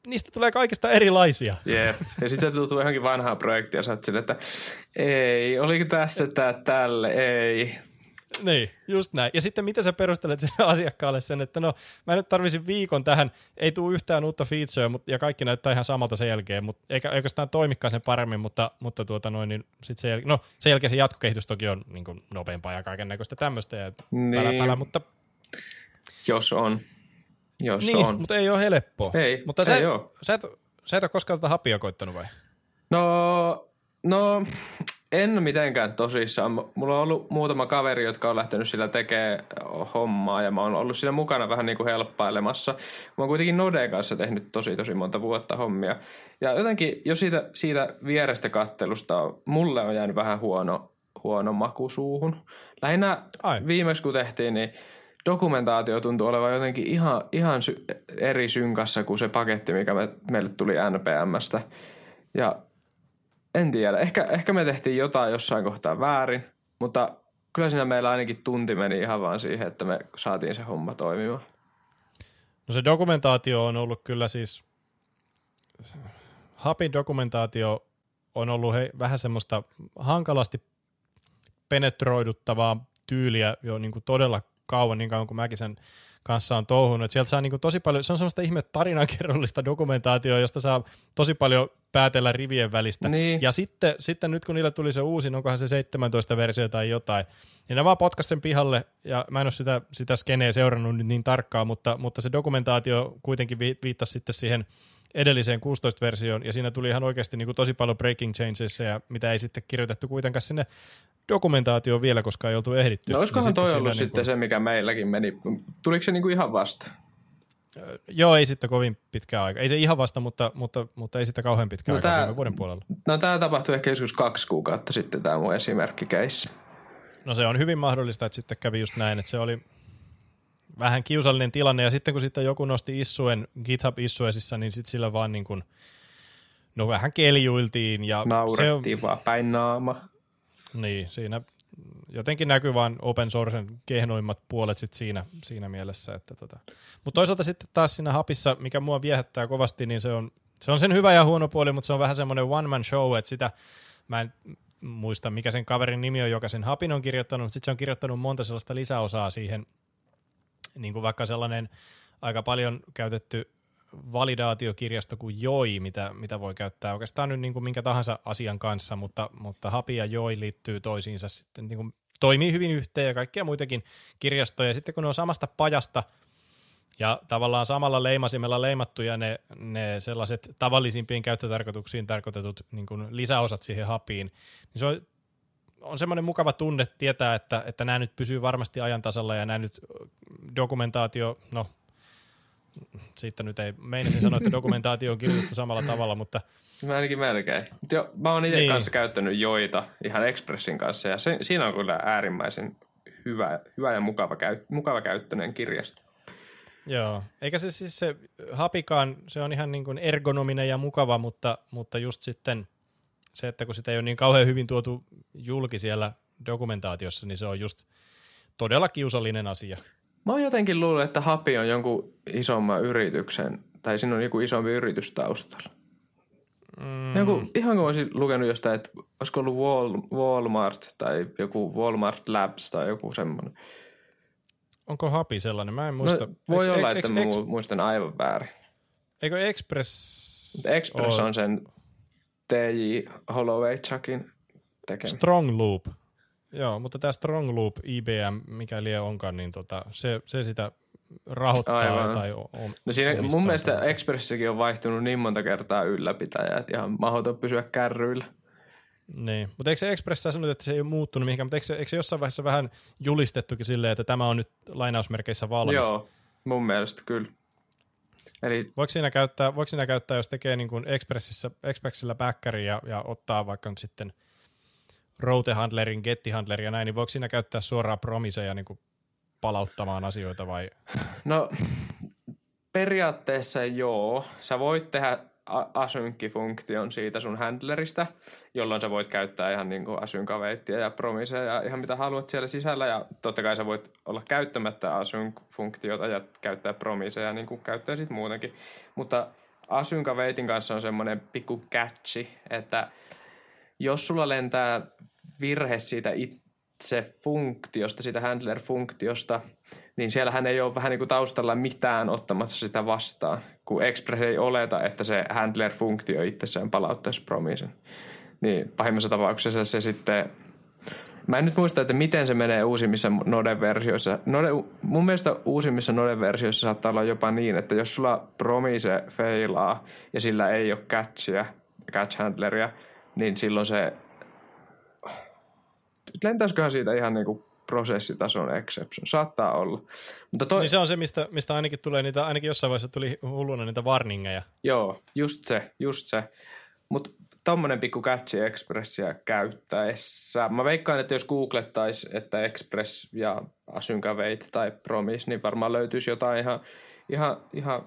niistä tulee kaikista erilaisia. Jep. Ja sitten se tuntuu johonkin vanhaan projektiin ja sä oot sille, että ei, oliko tässä tää tälle, ei. Niin, just näin. Ja sitten mitä sä perustelet sen asiakkaalle sen, että no mä nyt tarvisin viikon tähän, ei tule yhtään uutta featurea ja kaikki näyttää ihan samalta sen jälkeen, mutta eikä sitä toimikaan sen paremmin, mutta niin sit sen jälkeen se jatkokehitys toki on niin kuin nopeampaa ja kaiken näköistä tämmöistä ja pälä, mutta jos on. Niin, mutta ei ole helppoa. Ei, mutta sä et ole koskaan tätä Hapia koittanut vai? No, en mitenkään tosissaan. Mulla on ollut muutama kaveri, jotka on lähtenyt sillä tekemään hommaa ja mä oon ollut siinä mukana vähän niin kuin helppailemassa. Mä oon kuitenkin Nodeen kanssa tehnyt tosi monta vuotta hommia. Ja jotenkin jo siitä vierestä kattelusta mulle on jäänyt vähän huono huono maku suuhun. Lähinnä viimeksi kun tehtiin, niin dokumentaatio tuntui olevan jotenkin ihan eri synkassa kuin se paketti, mikä meille tuli NPM:stä. Ja en tiedä, ehkä me tehtiin jotain jossain kohtaa väärin, mutta kyllä siinä meillä ainakin tunti meni ihan vaan siihen, että me saatiin se homma toimimaan. No se dokumentaatio on ollut kyllä siis, Hapin dokumentaatio on ollut vähän semmoista hankalasti penetroiduttavaa tyyliä jo niin kuin todella kauan kuin mäkin sen kanssa olen touhunut. Et sieltä saa niin kuin tosi paljon, se on semmoista ihme tarinankerrollista dokumentaatioa, josta saa tosi paljon päätellä rivien välistä. Niin. Ja sitten nyt kun niillä tuli se uusi, onkohan se 17 versio tai jotain, niin nämä potkas sen pihalle, ja mä en ole sitä skeneä seurannut nyt niin tarkkaan, mutta se dokumentaatio kuitenkin viittasi sitten siihen edelliseen 16-versioon, ja siinä tuli ihan oikeasti niin kuin tosi paljon breaking changes, ja mitä ei sitten kirjoitettu kuitenkaan sinne dokumentaatioon vielä, koska ei oltu ehditty. No olisikohan toi ollut sitten se, mikä meilläkin meni? Tuliko se niin kuin ihan vasta? Joo, ei sitten kovin pitkään aikaa. Ei se ihan vasta, mutta ei sitä kauhean pitkään aikaa vuoden puolella. No tämä tapahtui ehkä joskus 2 kuukautta sitten, tämä mun esimerkkikeissi. No se on hyvin mahdollista, että sitten kävi just näin, että se oli vähän kiusallinen tilanne, ja sitten kun sitten joku nosti issuen GitHub-issuesissa, niin sitten sillä vaan niin kuin, no vähän keljuiltiin. Ja naurettiin vaan päin naama. Niin, siinä jotenkin näkyy vaan open sourcen kehnoimmat puolet sit siinä mielessä. Että. Mutta toisaalta sitten taas siinä Hapissa, mikä mua viehättää kovasti, niin se on sen hyvä ja huono puoli, mutta se on vähän semmoinen one man show, että sitä mä en muista, mikä sen kaverin nimi on, joka sen Hapin on kirjoittanut, mutta sitten se on kirjoittanut monta sellaista lisäosaa siihen, niin kuin vaikka sellainen aika paljon käytetty validaatiokirjasto kuin Joi, mitä voi käyttää oikeastaan nyt niin kuin minkä tahansa asian kanssa, mutta Hapi ja Joi liittyy toisiinsa sitten, niin kuin toimii hyvin yhteen ja kaikkia muitakin kirjastoja. Ja sitten kun ne on samasta pajasta ja tavallaan samalla leimasimella leimattuja ne sellaiset tavallisimpiin käyttötarkoituksiin tarkoitetut niin kuin lisäosat siihen Hapiin, niin se on semmoinen mukava tunne tietää, että nämä nyt pysyy varmasti ajan tasalla ja nämä nyt dokumentaatio, no siitä nyt ei meinasin sanoa, että dokumentaatio on kirjoitettu samalla tavalla, mutta mä ainakin melkein. Jo, mä oon itse kanssa käyttänyt Joita ihan Expressin kanssa ja siinä on kyllä äärimmäisen hyvä ja mukava käyttöinen kirjasto. Joo, eikä se siis se Hapikaan, se on ihan niin kuin ergonominen ja mukava, mutta just sitten se, että kun sitä ei ole niin kauhean hyvin tuotu julki siellä dokumentaatiossa, niin se on just todella kiusallinen asia. Mä oon jotenkin luullut, että Hapi on jonkun isomman yrityksen, tai siinä on joku isompi yritys taustalla. Joku, ihan kun olisin lukenut jostain, että olisiko ollut Walmart tai joku Walmart Labs tai joku semmoinen. Onko Hapi sellainen? Mä en muista. No, voi olla, että mä muistan aivan väärin. Eikö Express on sen TJ Holloway-Chuckin tekemä. Strong Loop. Joo, mutta tämä Strong Loop IBM, mikä liian onkaan, niin se sitä rahoittaa. Aivan. Tai no siinä mun mielestä Expressikin on vaihtunut niin monta kertaa ylläpitäjä, että ihan mahdoton pysyä kärryillä. Niin, mutta eikö se Express, sä sanot, että se ei ole muuttunut mihinkään, mutta eikö se jossain vaiheessa vähän julistettukin silleen, että tämä on nyt lainausmerkeissä valmis? Joo, mun mielestä kyllä. Eli voiko siinä käyttää, jos tekee niin kuin Expressillä backerin ja ottaa vaikka sitten route-handlerin, gettihandlerin ja näin, niin voiko siinä käyttää suoraan promiseja niin kuin palauttamaan asioita vai? No periaatteessa joo. Sä voit tehdä asynkkifunktion siitä sun handlerista, jolloin sä voit käyttää ihan niin kuin asynkaveittia ja promiseja ja ihan mitä haluat siellä sisällä. Ja totta kai sä voit olla käyttämättä asynk-funktiota ja käyttää promiseja niin kuin käyttää sit muutenkin. Mutta asynkaveitin kanssa on semmoinen pikku catchi, että jos sulla lentää virhe siitä itse funktiosta, siitä handler-funktiosta, niin siellähän ei ole vähän niin kuin taustalla mitään ottamassa sitä vastaan, kun Express ei oleta, että se handler-funktio itsessään palauttaisi promisen. Niin pahimmassa tapauksessa se sitten, mä en nyt muista, että miten se menee uusimmissa Node-versioissa. Mun mielestä uusimmissa Node-versioissa saattaa olla jopa niin, että jos sulla promise feilaa ja sillä ei ole catch-handleria, niin silloin se, lentäisiköhän siitä ihan niin kuin prosessitason exception, saattaa olla. Mutta niin se on se, mistä ainakin tulee niitä, ainakin jossain vaiheessa tuli hulluna niitä warningeja. Joo, just se. Mutta tommonen pikku catchi Expressia käyttäessä. Mä veikkaan, että jos googlettaisiin, että Express ja async await tai promise, niin varmaan löytyisi jotain ihan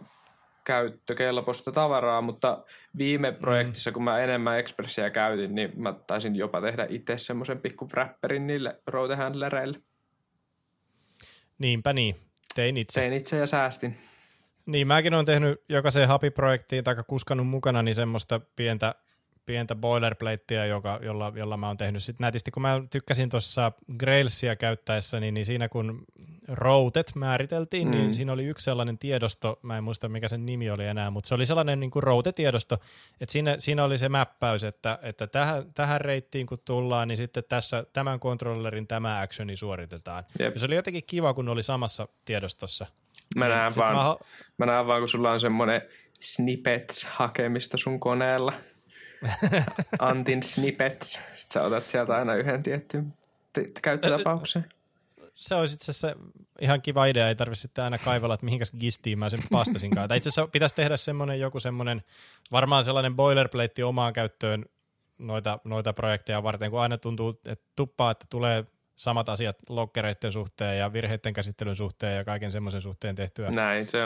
käyttökelpoista tavaraa, mutta viime projektissa, kun mä enemmän Expressia käytin, niin mä taisin jopa tehdä itse semmoisen pikku wrapperin niille route-handlereille. Niinpä niin, tein itse ja säästin. Niin, mäkin olen tehnyt jokaiseen Hapi-projektiin tai kuskannut mukana niin semmoista pientä boilerplatea, jolla mä oon tehnyt sitten nätisti. Kun mä tykkäsin tuossa Grailsia käyttäessä, niin siinä kun routet määriteltiin, niin siinä oli yksi sellainen tiedosto, mä en muista mikä sen nimi oli enää, mutta se oli sellainen niin kuin routetiedosto, että siinä oli se mäppäys, että tähän reittiin kun tullaan, niin sitten tässä tämän controllerin tämä actioni suoritetaan. Jep. Ja se oli jotenkin kiva, kun oli samassa tiedostossa. Mä näen vaan, kun sulla on semmoinen snippets-hakemista sun koneella. Antin snippets. Sitten sä otat sieltä aina yhden tietyn käyttötapauksen. Se olisi itse asiassa ihan kiva idea. Ei tarvitse sitten aina kaivella, että mihinkäs gistiin mä sen pastasinkaan. Tai itse asiassa pitäisi tehdä joku semmoinen, varmaan sellainen boilerplate omaan käyttöön noita projekteja varten, kun aina tuntuu, että tulee samat asiat lokkereiden suhteen ja virheiden käsittelyn suhteen ja kaiken semmoisen suhteen tehtyä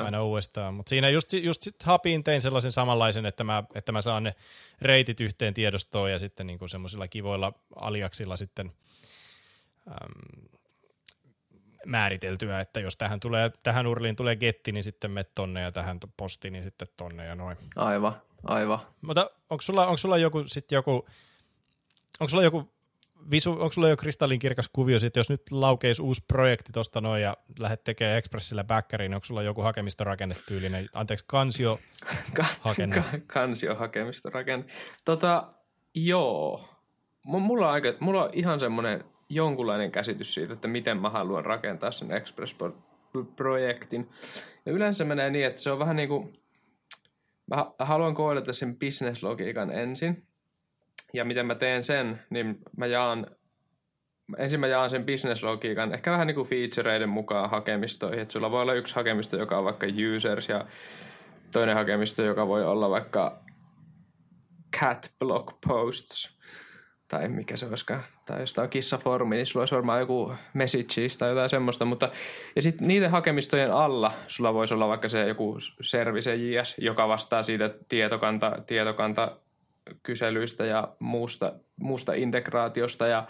aina uudestaan. Mutta siinä just sit Hapiin tein sellaisen samanlaisen, että mä saan ne reitit yhteen tiedostoon ja sitten niinku semmoisilla kivoilla aliaksilla sitten määriteltyä, että jos tähän urliin tulee getti, niin sitten mene tonne ja tähän posti, niin sitten tonne ja noin. Aivan. Mutta onko sulla jo kristallinkirkas kuvio siitä, jos nyt laukeisi uusi projekti tuosta noin ja lähdet tekemään Expressillä backerin, niin onko sulla joku hakemistorakennetyylinen, anteeksi, kansiohakenne? Kansiohakemistorakenne. Joo. Mulla on ihan semmoinen jonkunlainen käsitys siitä, että miten mä haluan rakentaa sen Express-projektin. Ja yleensä menee niin, että se on vähän niin kuin, mä haluan koodata sen business-logiikan ensin. Ja miten mä teen sen, niin mä jaan sen business-logiikan ehkä vähän niin kuin featureiden mukaan hakemistoihin. Että sulla voi olla yksi hakemisto, joka on vaikka users ja toinen hakemisto, joka voi olla vaikka cat blog posts tai mikä se olisikaan. Tai jos tää on kissaformi, niin sulla olisi varmaan joku messages tai jotain semmoista. Mutta, ja sitten niiden hakemistojen alla sulla voisi olla vaikka se joku service JS, joka vastaa siitä tietokanta kyselyistä ja muusta integraatiosta ja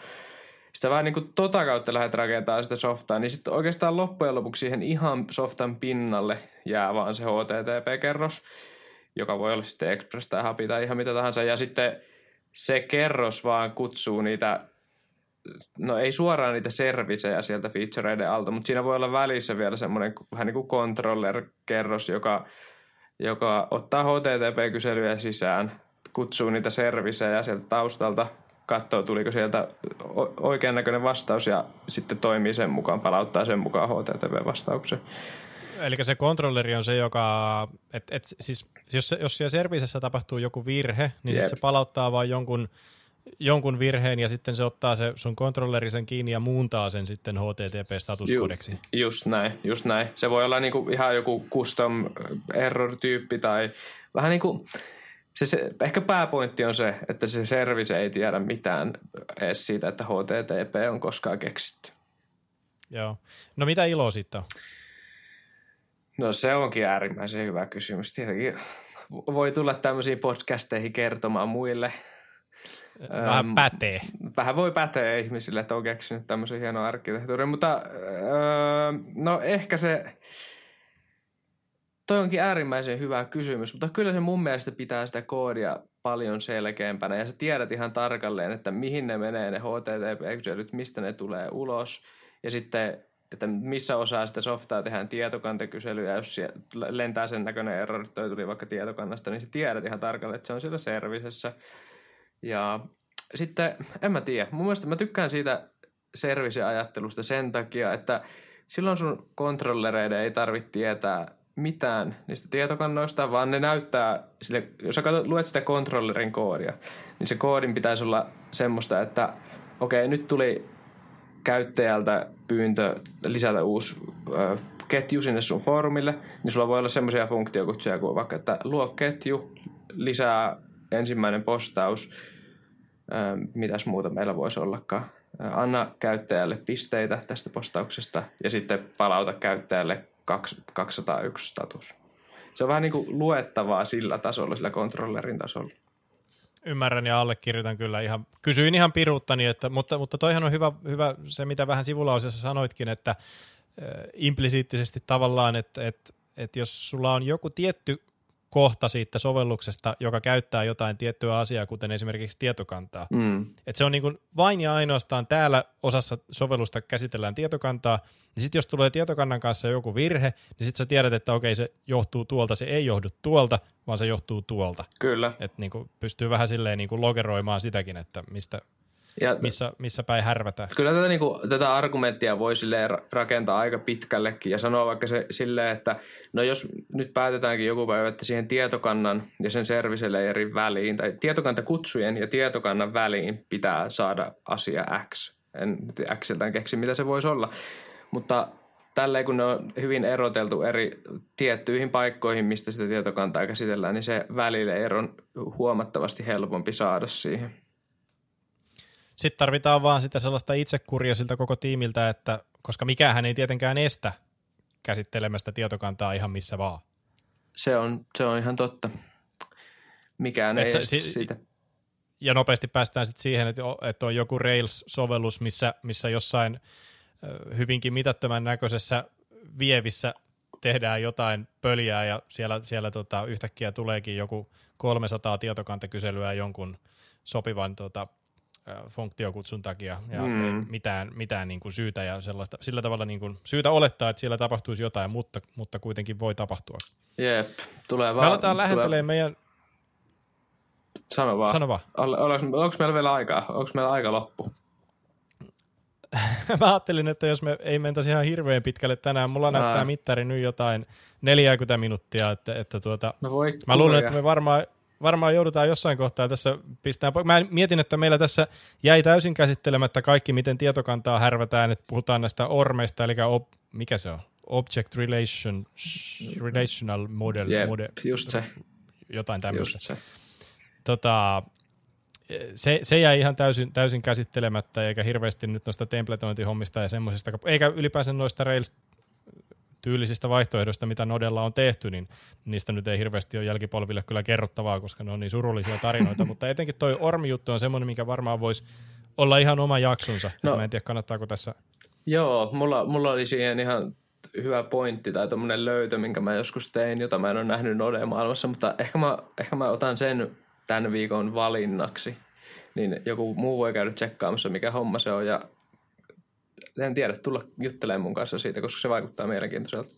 sitä vähän niin kuin kautta lähdet rakentamaan sitä softaa, niin sitten oikeastaan loppujen lopuksi siihen ihan softan pinnalle jää vaan se HTTP-kerros, joka voi olla sitten Express tai Hapi tai ihan mitä tahansa ja sitten se kerros vaan kutsuu niitä, no ei suoraan niitä servisejä sieltä featureiden alta, mutta siinä voi olla välissä vielä semmoinen vähän niin kuin controller-kerros, joka ottaa HTTP-kyselyjä sisään, kutsuu niitä servisejä sieltä taustalta, katsoo tuliko sieltä oikean näköinen vastaus ja sitten toimii sen mukaan, palauttaa sen mukaan HTTP-vastauksen. Eli se controlleri on se, joka, siis jos siellä servisessä tapahtuu joku virhe, niin sitten se palauttaa vaan jonkun virheen ja sitten se ottaa se sun controlleri sen kiinni ja muuntaa sen sitten HTTP-statuskodeksi. Just näin. Se voi olla niinku ihan joku custom error-tyyppi tai vähän niin kuin ehkä pääpointti on se, että se service ei tiedä mitään edes siitä, että HTTP on koskaan keksitty. Joo. No mitä iloa siitä on? No se onkin äärimmäisen hyvä kysymys. Tietenkin voi tulla tämmöisiin podcasteihin kertomaan muille. Vähän pätee. Vähän voi päteä ihmisille, että on keksinyt tämmöisen hienon arkkitehtuurin, mutta no ehkä se... Toi onkin äärimmäisen hyvä kysymys, mutta kyllä se mun mielestä pitää sitä koodia paljon selkeämpänä ja sä tiedät ihan tarkalleen, että mihin ne menee ne HTTP-kyselyt, mistä ne tulee ulos ja sitten, että missä osaa sitä softaa tehdään tietokantakyselyä, jos lentää sen näköinen error, toi tuli vaikka tietokannasta, niin sä tiedät ihan tarkalleen, että se on siellä servisessä ja sitten en mä tiedä, mun mielestä mä tykkään siitä service-ajattelusta sen takia, että silloin sun kontrollereiden ei tarvitse tietää mitään niistä tietokannoista, vaan ne näyttää, sille, jos sä luet sitä controllerin koodia, niin se koodin pitäisi olla semmoista, että okei, nyt tuli käyttäjältä pyyntö lisätä uusi ketju sinne sun foorumille, niin sulla voi olla semmoisia funktioita, kun vaikka, että luo ketju, lisää ensimmäinen postaus. Mitäs muuta meillä voisi ollakaan? Anna käyttäjälle pisteitä tästä postauksesta ja sitten palauta käyttäjälle 201 status. Se on vähän niin kuin luettavaa sillä tasolla, sillä controllerin tasolla. Ymmärrän ja allekirjoitan kyllä ihan. Kysyin ihan piruuttani, mutta toihan on hyvä se, mitä vähän sivulausessa sanoitkin, että implisiittisesti tavallaan, että jos sulla on joku tietty kohta siitä sovelluksesta, joka käyttää jotain tiettyä asiaa, kuten esimerkiksi tietokantaa. Että se on niin kuin vain ja ainoastaan täällä osassa sovellusta käsitellään tietokantaa, niin sitten jos tulee tietokannan kanssa joku virhe, niin sitten sä tiedät, että okei, se johtuu tuolta, se ei johdu tuolta, vaan se johtuu tuolta. Kyllä. Että niin kuin pystyy vähän silleen niin kuin logeroimaan sitäkin, että mistä, ja missä päin härvätään. Kyllä tätä, niin kuin, tätä argumenttia voi silleen rakentaa aika pitkällekin ja sanoa vaikka se silleen, että no jos nyt päätetäänkin joku päivä, että siihen tietokannan ja sen servicelayerin väliin tai tietokantakutsujen ja tietokannan väliin pitää saada asia X. En Xeltään keksi, mitä se voisi olla. Mutta tälleen kun ne on hyvin eroteltu eri tiettyihin paikkoihin, mistä sitä tietokantaa käsitellään, niin se välileir on huomattavasti helpompi saada siihen. Sitten tarvitaan vaan sitä sellaista itsekuria siltä koko tiimiltä, että koska mikäänhän ei tietenkään estä käsittelemästä tietokantaa ihan missä vaan. Se on ihan totta. Mikään ei estä sitä. Ja nopeasti päästään sitten siihen, että on joku Rails-sovellus, missä jossain hyvinkin mitättömän näköisessä vievissä tehdään jotain pöljää ja siellä yhtäkkiä tuleekin joku 300 tietokantakyselyä jonkun sopivan funktiokutsun takia ja mitään niin kuin syytä ja sellaista. Sillä tavalla niin kuin syytä olettaa, että siellä tapahtuisi jotain, mutta kuitenkin voi tapahtua. Jep, tulee vaan. Me aletaan lähentelemään meidän... Sano vaan. Sano vaan. Onko meillä vielä aikaa? Onko meillä aika loppu? Mä ajattelin, että jos me ei mentäisi ihan hirveän pitkälle tänään, mulla näyttää mittari nyt jotain 40 minuuttia, että no voi, mä luulen, että me varmaan joudutaan jossain kohtaa tässä pistään. Mä mietin, että meillä tässä jäi täysin käsittelemättä kaikki, miten tietokantaa härvätään, että puhutaan näistä ormeista, eli mikä se on? Object Relational Model. Yep, just se. Jotain tämmöistä. Se. Se jäi ihan täysin käsittelemättä, eikä hirveästi nyt noista templetointihommista ja semmoisista, eikä ylipäänsä noista Rails-tyylisistä vaihtoehdoista, mitä Nodella on tehty, niin niistä nyt ei hirveästi ole jälkipolville kyllä kerrottavaa, koska ne on niin surullisia tarinoita, mutta etenkin toi Ormi-juttu on semmoinen, mikä varmaan voisi olla ihan oma jaksonsa. No, mä en tiedä, kannattaako tässä... Joo, mulla oli siihen ihan hyvä pointti tai tommoinen löytö, minkä mä joskus tein, jota mä en ole nähnyt Node-maailmassa, mutta ehkä mä otan sen tämän viikon valinnaksi, niin joku muu voi käydä tsekkaamassa, mikä homma se on, ja en tiedä, tulla juttelemaan mun kanssa siitä, koska se vaikuttaa mielenkiintoiselta.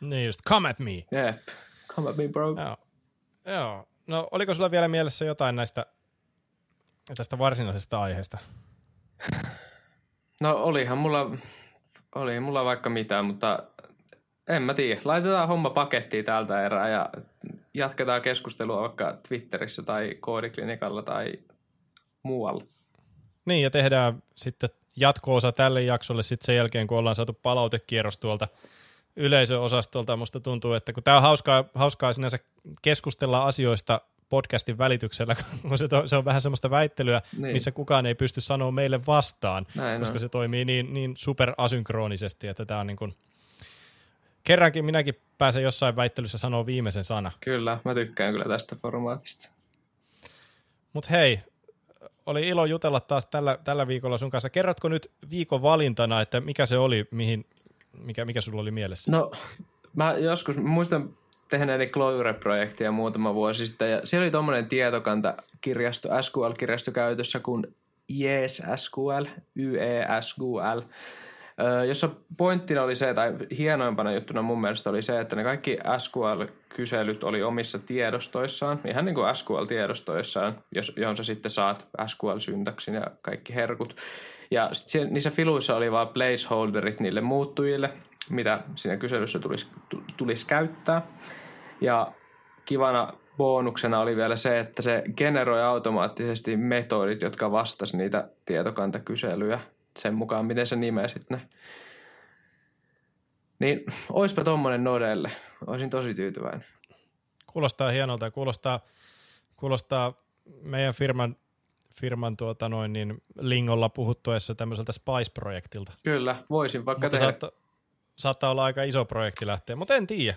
Niin just, come at me. Yep, come at me, bro. Joo. No, oliko sulla vielä mielessä jotain tästä varsinaisesta aiheesta? No, olihan mulla vaikka mitään, mutta en mä tiedä. Laitetaan homma pakettiin tältä erää ja jatketaan keskustelua vaikka Twitterissä tai koodiklinikalla tai muualla. Niin, ja tehdään sitten jatko-osa tälle jaksolle sitten sen jälkeen, kun ollaan saatu palautekierros tuolta yleisöosastolta. Musta tuntuu, että kun tämä on hauskaa sinänsä keskustella asioista podcastin välityksellä, kun se on vähän semmoista väittelyä, niin, missä kukaan ei pysty sanoa meille vastaan, näin koska on. Se toimii niin superasynkroonisesti, että tämä on niin kuin... Kerrankin minäkin pääsen jossain väittelyssä sanoa viimeisen sana. Kyllä, mä tykkään kyllä tästä formaatista. Mut hei, oli ilo jutella taas tällä viikolla sun kanssa. Kerrotko nyt viikon valintana, että mikä se oli, mikä sulla oli mielessä? No, mä joskus muistan tehneeni Clojure-projektia muutama vuosi sitten, ja siellä oli tommoinen tietokantakirjasto, SQL-kirjasto käytössä kuin YESQL, jossa pointtina oli se, tai hienoimpana juttuna mun mielestä oli se, että ne kaikki SQL-kyselyt oli omissa tiedostoissaan, ihan niin kuin SQL-tiedostoissaan, johon sä sitten saat SQL-syntaksin ja kaikki herkut. Ja sitten niissä filuissa oli vaan placeholderit niille muuttujille, mitä siinä kyselyssä tulisi käyttää. Ja kivana bonuksena oli vielä se, että se generoi automaattisesti metodit, jotka vastasi niitä tietokantakyselyjä sen mukaan, miten sä nimesit ne. Niin, oispa tommonen Nodelle. Oisin tosi tyytyväinen. Kuulostaa hienolta ja kuulostaa Kuulostaa meidän firman lingolla puhuttuessa tämmöiseltä Spice-projektilta. Kyllä, voisin vaikka mutta tehdä. Saattaa olla aika iso projekti lähtee, mutta en tiedä.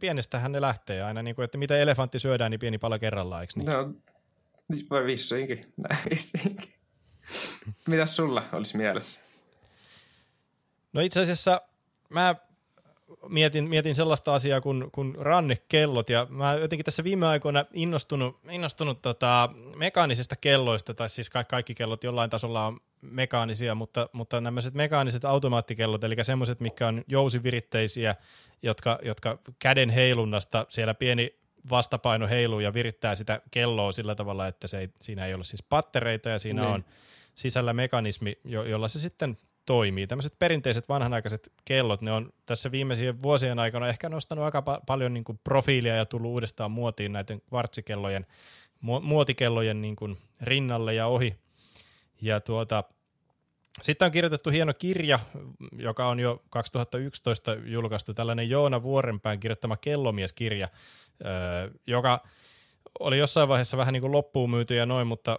Pienestähän ne lähtee aina, niin kuin, että mitä elefantti syödään, niin pieni pala kerrallaan, eikö niin? No, vai vissoinkin. Mitäs sulla olisi mielessä? No itse asiassa mä mietin sellaista asiaa kuin rannekellot, ja mä oon jotenkin tässä viime aikoina innostunut mekaanisista kelloista, tai siis kaikki kellot jollain tasolla on mekaanisia, mutta nämä mekaaniset automaattikellot, eli semmoiset, mitkä on jousiviritteisiä, jotka käden heilunnasta siellä pieni vastapaino heiluu ja virittää sitä kelloa sillä tavalla, että siinä ei ole siis pattereita ja siinä on sisällä mekanismi, jolla se sitten toimii. Tämmöiset perinteiset vanhanaikaiset kellot, ne on tässä viimeisien vuosien aikana ehkä nostanut aika paljon niin kuin profiilia ja tullut uudestaan muotiin näiden kvartsikellojen, muotikellojen niin kuin rinnalle ja ohi. Ja sitten on kirjoitettu hieno kirja, joka on jo 2011 julkaistu, tällainen Joona Vuorenpään kirjoittama kellomieskirja, joka oli jossain vaiheessa vähän niin kuin loppuun myyty ja noin, mutta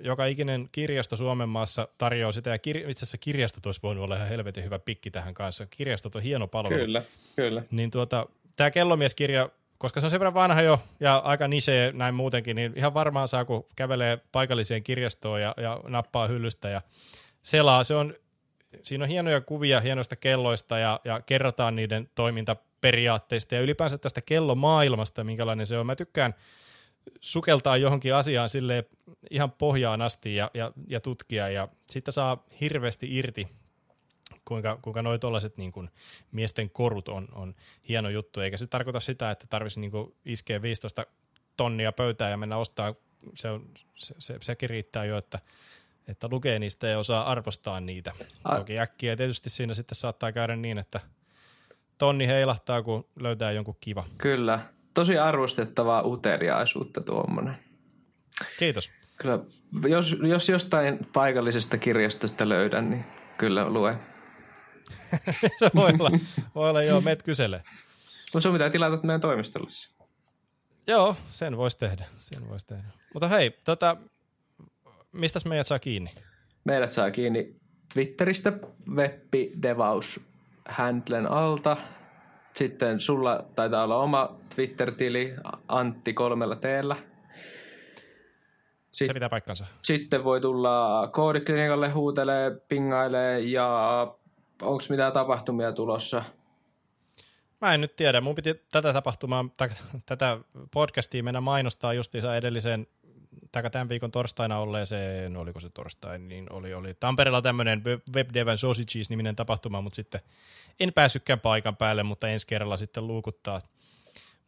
joka ikinen kirjasto Suomen maassa tarjoaa sitä, ja itse asiassa kirjastot olisi voinut olla ihan helvetin hyvä pikki tähän kanssa. Kirjastot on hieno palvelu. Kyllä. Niin tämä kellomieskirja, koska se on sen verran vanha jo ja aika nisee näin muutenkin, niin ihan varmaan saa, kun kävelee paikalliseen kirjastoon ja nappaa hyllystä ja selaa. Siinä on hienoja kuvia hienoista kelloista ja kerrotaan niiden toimintaperiaatteista ja ylipäänsä tästä kellomaailmasta, minkälainen se on. Mä tykkään sukeltaa johonkin asiaan silleen ihan pohjaan asti ja tutkia, ja siitä saa hirveästi irti, kuinka noi tollaiset niin kuin miesten korut on hieno juttu, eikä se tarkoita sitä, että tarvitsisi niin kuin iskeä 15 tonnia pöytään ja mennä ostaa, sekin riittää jo, että lukee niistä ja osaa arvostaa niitä. Toki äkkiä tietysti siinä sitten saattaa käydä niin, että tonni heilahtaa, kun löytää jonkun kiva. Kyllä, tosi arvostettavaa uteliaisuutta tuommoinen. Kiitos. Kyllä, jos jostain paikallisesta kirjastosta löydän, niin kyllä luen. Se voi olla joo, meet kysele. No sun pitää tilata meidän toimistollasi. Joo, sen voisi tehdä. Mutta hei, mistäs meidät saa kiinni? Meidät saa kiinni Twitteristä webbidevaus-handlen alta. Sitten sulla taitaa olla oma Twitter-tili Antti3T:llä. Se pitää paikkansa. Sitten voi tulla koodiklinikalle, huutelee, pingailee, ja onko mitään tapahtumia tulossa? Mä en nyt tiedä. Mun piti tätä podcastia mennä mainostaa justiinsa edelliseen, tämän viikon torstaina olleeseen, oliko se torstai, niin oli Tampereella tämmöinen WebDev Sausages-niminen tapahtuma, mutta sitten en päässytkään paikan päälle, mutta ensi kerralla sitten luukuttaa.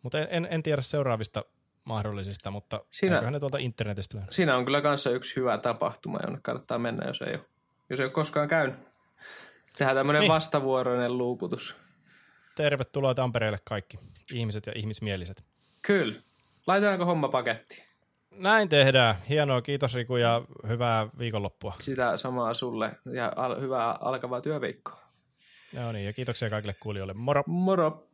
Mutta en tiedä seuraavista mahdollisista, mutta onkohan ne tuolta internetistä löynyt. Siinä on kyllä kanssa yksi hyvä tapahtuma, jonne kannattaa mennä, jos ei ole koskaan käynyt. Tehdään tämmöinen vastavuoroinen luukutus. Tervetuloa Tampereelle kaikki ihmiset ja ihmismieliset. Kyllä. Laitetaanko homma pakettiin? Näin tehdään. Hienoa. Kiitos Riku ja hyvää viikonloppua. Sitä samaa sulle ja hyvää alkavaa työviikkoa. No niin, ja kiitoksia kaikille kuulijoille. Moro! Moro!